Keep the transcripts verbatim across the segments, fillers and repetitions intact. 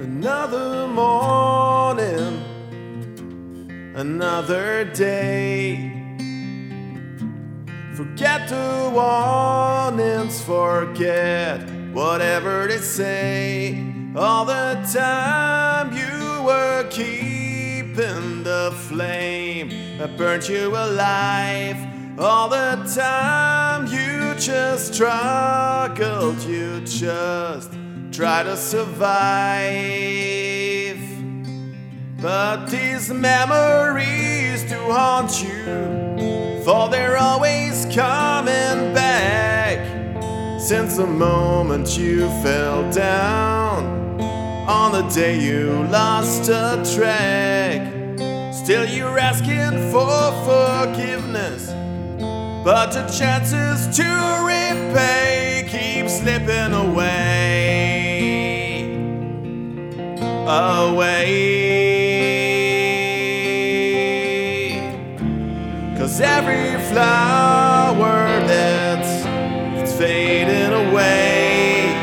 Another morning, another day. Forget the warnings, forget whatever they say. All the time you were keeping the flame that burnt you alive. All the time you just struggled, you just try to survive. But these memories do haunt you, for they're always coming back. Since the moment you fell down, on the day you lost a track, still you're asking for forgiveness, but the chances to repay keep slipping away. Away, 'cause every flower that's it's fading away,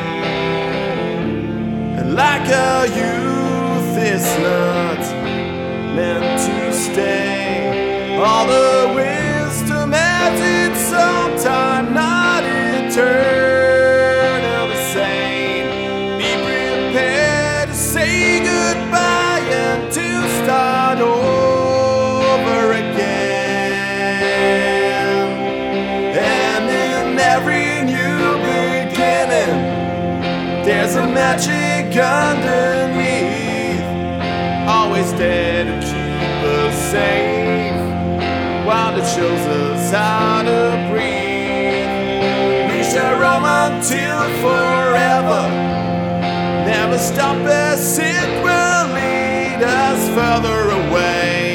and like a youth it's not meant to stay. All the wisdom has its own time, not eternal. There's a magic underneath, always there to keep us safe, while it shows us how to breathe. We shall roam until forever, never stop as it will lead us further away.